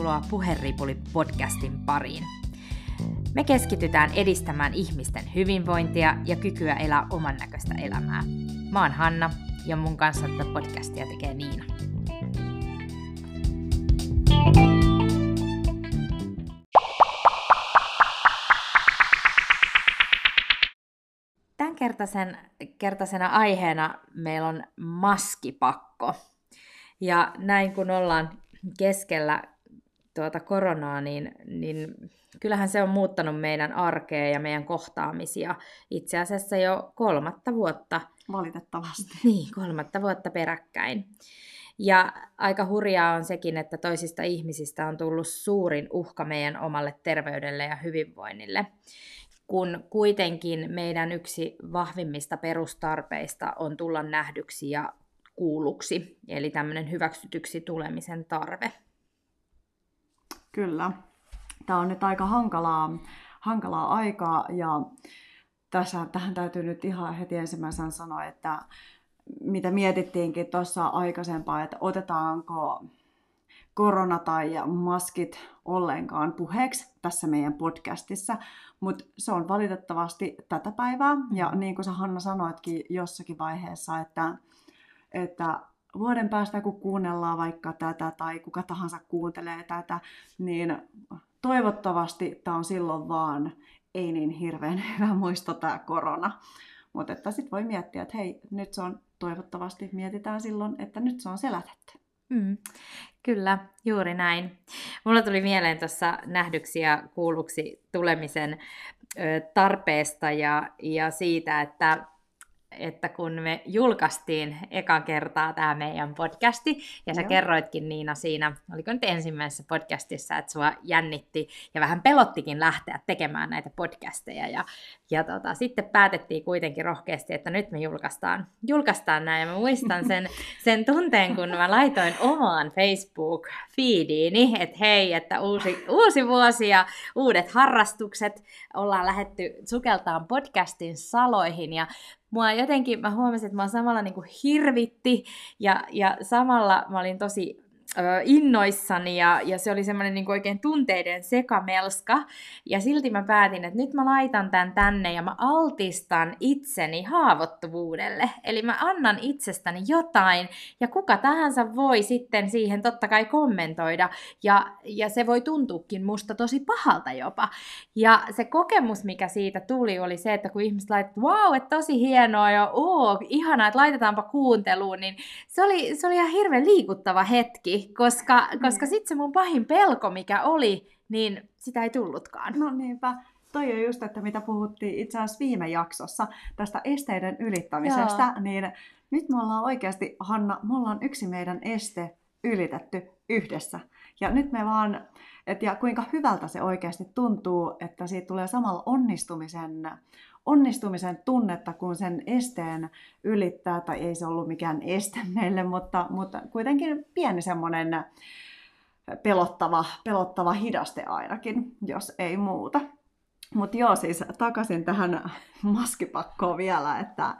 Tervetuloa Puheriipoli-podcastin pariin. Me keskitytään edistämään ihmisten hyvinvointia ja kykyä elää oman näköistä elämää. Mä oon Hanna ja mun kanssa tätä podcastia tekee Niina. Kertaisena aiheena meillä on maskipakko. Ja näin kun ollaan keskellä koronaa, niin kyllähän se on muuttanut meidän arkea ja meidän kohtaamisia itse asiassa jo 3 vuotta. Valitettavasti. Niin, 3 vuotta peräkkäin. Ja aika hurjaa on sekin, että toisista ihmisistä on tullut suurin uhka meidän omalle terveydelle ja hyvinvoinnille, kun kuitenkin meidän yksi vahvimmista perustarpeista on tulla nähdyksi ja kuulluksi, eli tämmöinen hyväksytyksi tulemisen tarve. Kyllä. Tämä on nyt aika hankalaa aikaa, ja tähän täytyy nyt ihan heti ensimmäisenä sanoa, että mitä mietittiinkin tuossa aikaisempaa, että otetaanko korona tai maskit ollenkaan puheeksi tässä meidän podcastissa, mutta se on valitettavasti tätä päivää. Ja niin kuin sä, Hanna, sanoitkin jossakin vaiheessa, että vuoden päästä kun kuunnellaan vaikka tätä tai kuka tahansa kuuntelee tätä, niin toivottavasti tämä on silloin vaan ei niin hirveän hyvä muisto tämä korona. Mutta sitten voi miettiä, että hei, nyt se on, toivottavasti mietitään silloin, että nyt se on selätetty. Mm, kyllä, juuri näin. Mulla tuli mieleen tuossa nähdyksi ja kuulluksi tulemisen tarpeesta ja siitä, että kun me julkaistiin ekan kertaa tämä meidän podcasti, ja sä kerroitkin, Niina, siinä, oliko nyt ensimmäisessä podcastissa, että sua jännitti ja vähän pelottikin lähteä tekemään näitä podcasteja, ja sitten päätettiin kuitenkin rohkeasti, että nyt me julkaistaan nämä, ja mä muistan sen tunteen, kun mä laitoin omaan Facebook-feediini, että hei, että uusi vuosi ja uudet harrastukset, ollaan lähdetty sukeltaan podcastin saloihin, ja mua jotenkin, mä huomasin, että mä samalla niin kuin hirvitti ja samalla mä olin tosi innoissani ja se oli semmoinen niin kuin oikein tunteiden sekamelska. Ja silti mä päätin, että nyt mä laitan tän tänne ja mä altistan itseni haavoittuvuudelle. Eli mä annan itsestäni jotain ja kuka tahansa voi sitten siihen totta kai kommentoida. Ja se voi tuntuukin musta tosi pahalta jopa. Ja se kokemus, mikä siitä tuli, oli se, että kun ihmiset laitettiin, vau, että tosi hienoa ja ihanaa, että laitetaanpa kuunteluun, niin se oli ihan hirveän liikuttava hetki. Koska sitten se mun pahin pelko, mikä oli, niin sitä ei tullutkaan. No niinpä. Toi on just, että mitä puhuttiin itse asiassa viime jaksossa tästä esteiden ylittämisestä. Joo. Niin nyt me ollaan oikeasti, Hanna, me ollaan yksi meidän este ylitetty yhdessä. Ja nyt me vaan, ja kuinka hyvältä se oikeasti tuntuu, että siitä tulee samalla onnistumisen tunnetta, kun sen esteen ylittää, tai ei se ollut mikään este meille, mutta kuitenkin pieni semmoinen pelottava hidaste ainakin, jos ei muuta. Mutta joo, siis takaisin tähän maskipakkoon vielä, että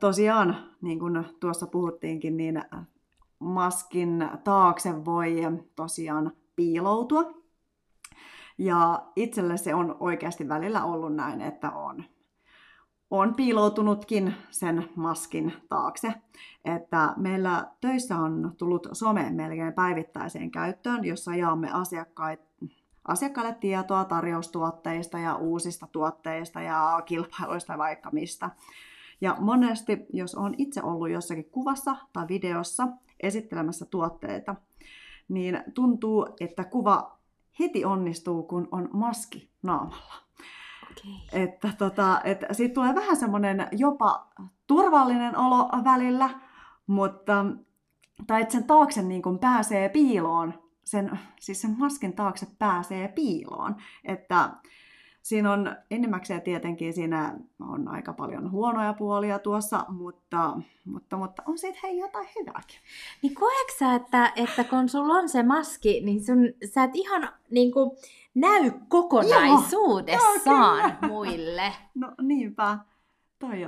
tosiaan, niin kuin tuossa puhuttiinkin, niin maskin taakse voi tosiaan piiloutua. Ja itselle se on oikeasti välillä ollut näin, että on piiloutunutkin sen maskin taakse. Että meillä töissä on tullut someen melkein päivittäiseen käyttöön, jossa jaamme asiakkaille tietoa tarjoustuotteista ja uusista tuotteista ja kilpailuista vaikka mistä. Ja monesti, jos on itse ollut jossakin kuvassa tai videossa esittelemässä tuotteita, niin tuntuu, että kuva heti onnistuu, kun on maski naamalla. Okay. Että siitä tulee vähän semmoinen jopa turvallinen olo välillä, mutta tai että sen taakse niin kuin pääsee piiloon, sen maskin taakse pääsee piiloon. Että siinä on enimmäkseen tietenkin, siinä on aika paljon huonoja puolia tuossa, mutta on siitä hei jotain hyvääkin. Niin koetko sä, että kun sulla on se maski, niin sä et ihan niin kuin näy kokonaisuudessaan muille? No niinpä. Toi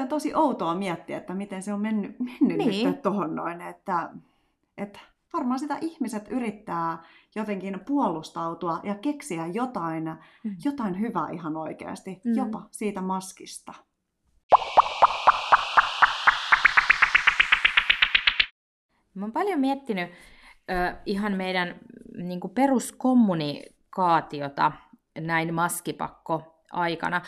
on tosi outoa miettiä, että miten se on mennyt nyt tuohon noin, että varmaan sitä ihmiset yrittää jotenkin puolustautua ja keksiä jotain hyvää ihan oikeasti, jopa siitä maskista. Mä oon paljon miettinyt ihan meidän niin kuin peruskommunikaatiota näin maskipakko-aikana.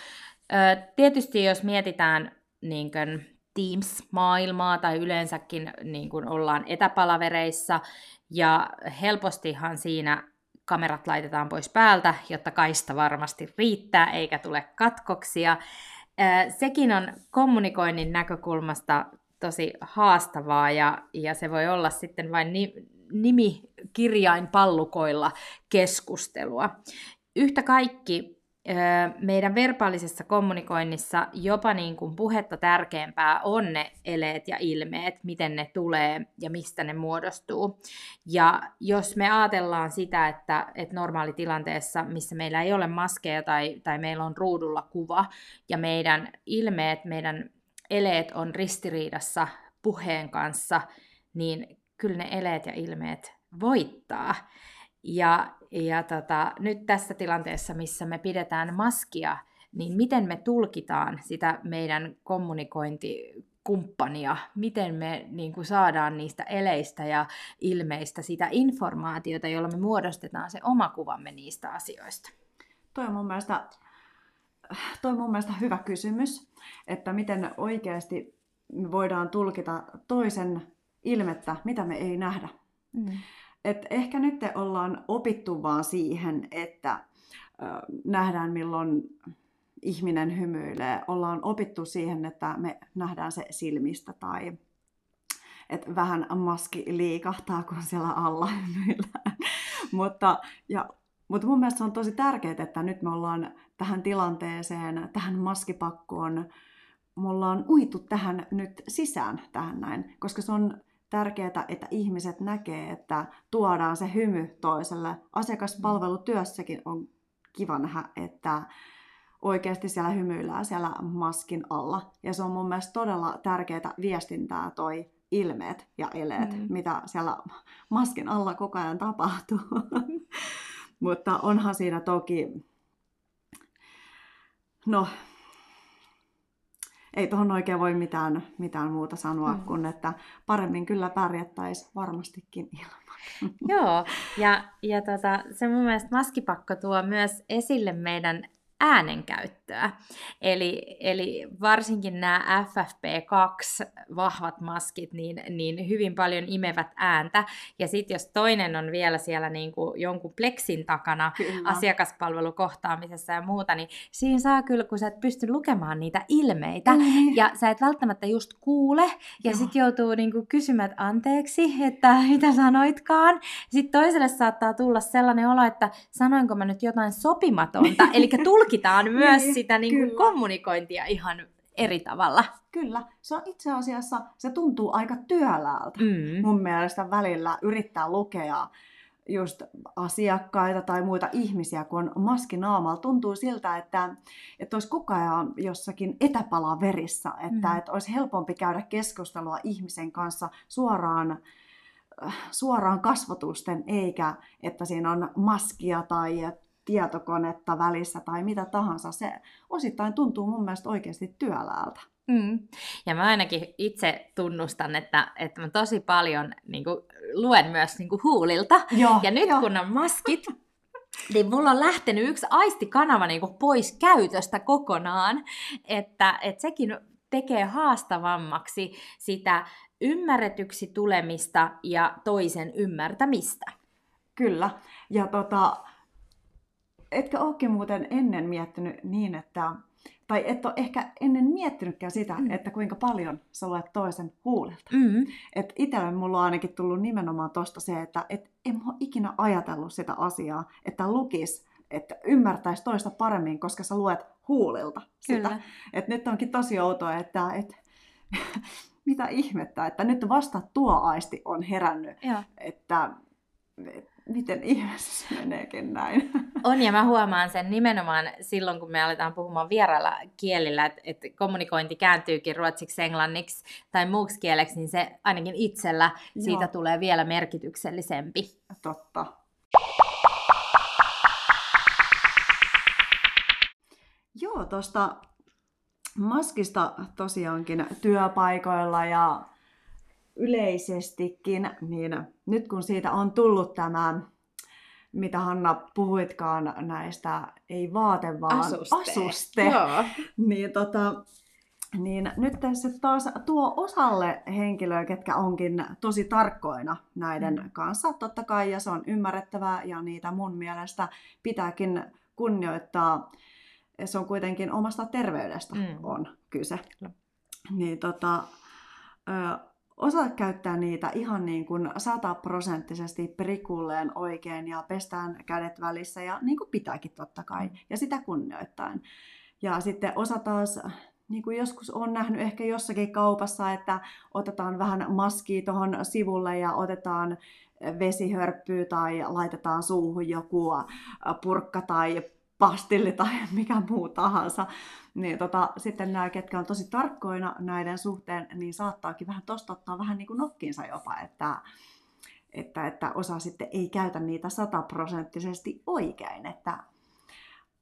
Tietysti jos mietitään niin kuin Teams-maailmaa tai yleensäkin niin kuin ollaan etäpalavereissa ja helpostihan siinä kamerat laitetaan pois päältä, jotta kaista varmasti riittää eikä tule katkoksia. Sekin on kommunikoinnin näkökulmasta tosi haastavaa ja se voi olla sitten vain nimikirjainpallukoilla keskustelua. Yhtä kaikki meidän verbaalisessa kommunikoinnissa jopa niin kuin puhetta tärkeämpää on ne eleet ja ilmeet, miten ne tulee ja mistä ne muodostuu. Ja jos me ajatellaan sitä, että normaalitilanteessa, missä meillä ei ole maskeja tai meillä on ruudulla kuva ja meidän ilmeet, meidän eleet on ristiriidassa puheen kanssa, niin kyllä ne eleet ja ilmeet voittaa. Ja nyt tässä tilanteessa, missä me pidetään maskia, niin miten me tulkitaan sitä meidän kommunikointikumppania, miten me niin kuin saadaan niistä eleistä ja ilmeistä sitä informaatiota, jolla me muodostetaan se oma kuvamme niistä asioista. Toi on mun mielestä hyvä kysymys, että miten oikeasti me voidaan tulkita toisen ilmettä, mitä me ei nähdä. Et ehkä nyt ollaan opittu vaan siihen, että nähdään milloin ihminen hymyilee. Ollaan opittu siihen, että me nähdään se silmistä tai että vähän maski liikahtaa, kun siellä alla hymyillään. Mutta mun mielestä se on tosi tärkeää, että nyt me ollaan tähän tilanteeseen, tähän maskipakkoon, me ollaan uittu tähän nyt sisään tähän näin, koska se on tärkeää, että ihmiset näkee, että tuodaan se hymy toiselle. Asiakaspalvelutyössäkin on kiva nähdä, että oikeasti siellä hymyillään siellä maskin alla. Ja se on mun mielestä todella tärkeää viestintää toi ilmeet ja eleet, mitä siellä maskin alla koko ajan tapahtuu. Mutta onhan siinä toki, ei tuohon oikein voi mitään muuta sanoa kuin, että paremmin kyllä pärjättäisiin varmastikin ilman. Joo, ja se mun mielestä maskipakko tuo myös esille meidän äänenkäyttöä. Eli varsinkin nämä FFP2-vahvat maskit niin hyvin paljon imevät ääntä. Ja sitten jos toinen on vielä siellä niin kuin jonkun pleksin takana asiakaspalvelukohtaamisessa ja muuta, niin siinä saa kyllä, kun sä et pysty lukemaan niitä ilmeitä. Ja sä et välttämättä just kuule. Ja sitten joutuu niin kuin kysymään anteeksi, että mitä sanoitkaan. Sitten toiselle saattaa tulla sellainen olo, että sanoinko mä nyt jotain sopimatonta. Eli tulkitaan myös sitä niin kommunikointia ihan eri tavalla. Kyllä. Se on itse asiassa, se tuntuu aika työläältä mun mielestä välillä yrittää lukea just asiakkaita tai muita ihmisiä, kun on maskinaamalla. Tuntuu siltä, että olisi koko ajan jossakin etäpalaverissä, että olisi helpompi käydä keskustelua ihmisen kanssa suoraan kasvotusten, eikä että siinä on maskia tai tietokonetta välissä tai mitä tahansa, se osittain tuntuu mun mielestä oikeasti työläältä. Ja mä ainakin itse tunnustan, että mä tosi paljon niin kuin luen myös niin kuin huulilta. Ja nyt kun on maskit, niin mulla on lähtenyt yksi aistikanava niin kuin pois käytöstä kokonaan, että sekin tekee haastavammaksi sitä ymmärretyksi tulemista ja toisen ymmärtämistä. Kyllä, ja etkä olekin muuten ennen miettinyt niin, tai et ole ehkä ennen miettinytkään sitä, että kuinka paljon sä luet toisen huulilta. Että itselle mulla on ainakin tullut nimenomaan tosta se, että en mä ole ikinä ajatellut sitä asiaa, että lukisi, että ymmärtäisi toista paremmin, koska sä luet huulilta sitä. Että nyt onkin tosi outoa, että mitä ihmettä, että nyt vasta tuo aisti on herännyt, että miten ihmeessä se meneekin näin? On, ja mä huomaan sen nimenomaan silloin, kun me aletaan puhumaan vierailla kielillä, että kommunikointi kääntyykin ruotsiksi, englanniksi tai muuksi kieleksi, niin se ainakin itsellä siitä tulee vielä merkityksellisempi. Totta. Joo, tuosta maskista tosiaankin työpaikoilla ja yleisestikin, niin nyt kun siitä on tullut tämä, mitä Hanna puhuitkaan näistä, ei vaate vaan asuste, niin, niin nyt se taas tuo osalle henkilöä, ketkä onkin tosi tarkkoina näiden kanssa totta kai, ja se on ymmärrettävää ja niitä mun mielestä pitääkin kunnioittaa. Se on kuitenkin omasta terveydestä on kyse. Niin, osaa käyttää niitä ihan niin kuin 100% prikulleen oikein ja pestään kädet välissä ja niin kuin pitääkin totta kai ja sitä kunnioittain. Ja sitten osa taas, niin kuin joskus olen nähnyt ehkä jossakin kaupassa, että otetaan vähän maskia tuohon sivulle ja otetaan vesihörppyä tai laitetaan suuhun joku purkka tai pastilli tai mikä muu tahansa, niin sitten nämä, ketkä on tosi tarkkoina näiden suhteen, niin saattaakin vähän tosta ottaa vähän niin kuin nokkiinsa jopa, että osa sitten ei käytä niitä 100% oikein.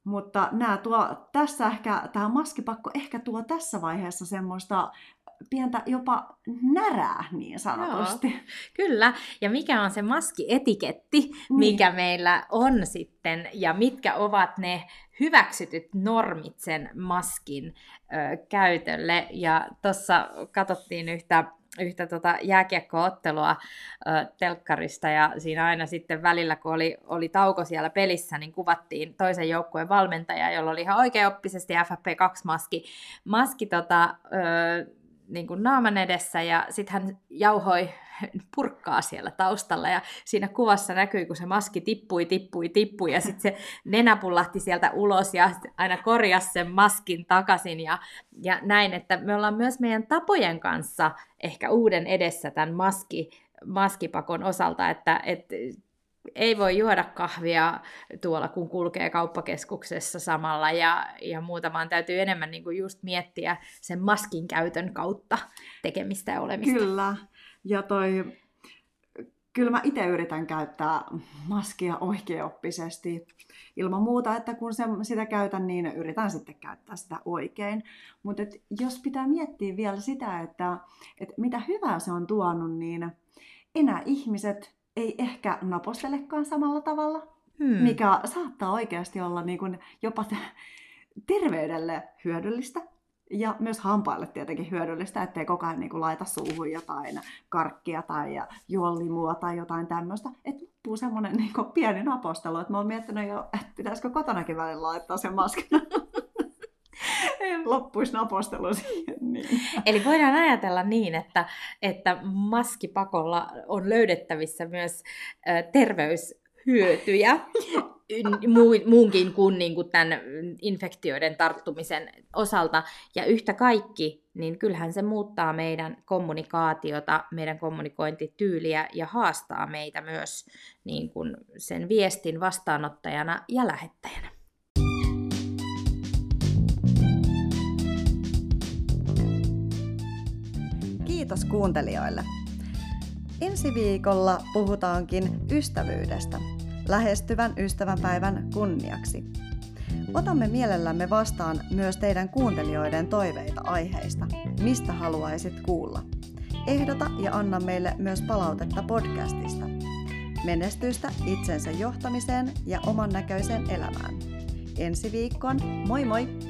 Mutta nämä tuo tässä ehkä, tämä maskipakko ehkä tuo tässä vaiheessa semmoista pientä jopa närää niin sanotusti. Joo, kyllä. Ja mikä on se maskietiketti, mikä meillä on sitten, ja mitkä ovat ne hyväksytyt normit sen maskin käytölle. Ja tuossa katsottiin yhtä jääkiekko-ottelua telkkarista, ja siinä aina sitten välillä, kun oli tauko siellä pelissä, niin kuvattiin toisen joukkueen valmentaja, jolla oli ihan oikeaoppisesti FFP2-maski. Niin kuin naaman edessä, ja sitten hän jauhoi purkkaa siellä taustalla, ja siinä kuvassa näkyy, kun se maski tippui, ja sitten se nenä pullahti sieltä ulos, ja aina korjasi sen maskin takaisin, ja näin, että me ollaan myös meidän tapojen kanssa ehkä uuden edessä tämän maskipakon osalta, että ei voi juoda kahvia tuolla, kun kulkee kauppakeskuksessa samalla ja muuta, vaan täytyy enemmän niin kuin just miettiä sen maskin käytön kautta tekemistä ja olemista. Kyllä, ja kyllä mä itse yritän käyttää maskia oikeaoppisesti ilman muuta, että kun sitä käytän, niin yritän sitten käyttää sitä oikein. Mutta jos pitää miettiä vielä sitä, että mitä hyvää se on tuonut, niin enää ihmiset ei ehkä napostelekaan samalla tavalla, mikä saattaa oikeasti olla niin kuin jopa terveydelle hyödyllistä ja myös hampaille tietenkin hyödyllistä, ettei koko ajan niin kuin laita suuhun jotain karkkia tai juolimua tai jotain tämmöistä. Että loppuu semmoinen niin kuin pieni napostelu, että mä oon miettinyt jo, että pitäisikö kotonakin välillä laittaa sen maskin. Loppuisi napostelu siihen. Niin. Eli voidaan ajatella niin, että maskipakolla on löydettävissä myös terveyshyötyjä muunkin kuin tämän infektioiden tarttumisen osalta. Ja yhtä kaikki, niin kyllähän se muuttaa meidän kommunikaatiota, meidän kommunikointityyliä ja haastaa meitä myös niin kuin sen viestin vastaanottajana ja lähettäjänä. Kiitos kuuntelijoille. Ensi viikolla puhutaankin ystävyydestä, lähestyvän ystävänpäivän kunniaksi. Otamme mielellämme vastaan myös teidän kuuntelijoiden toiveita aiheista, mistä haluaisit kuulla. Ehdota ja anna meille myös palautetta podcastista. Menestystä itsensä johtamiseen ja oman näköiseen elämään. Ensi viikkoon, moi moi!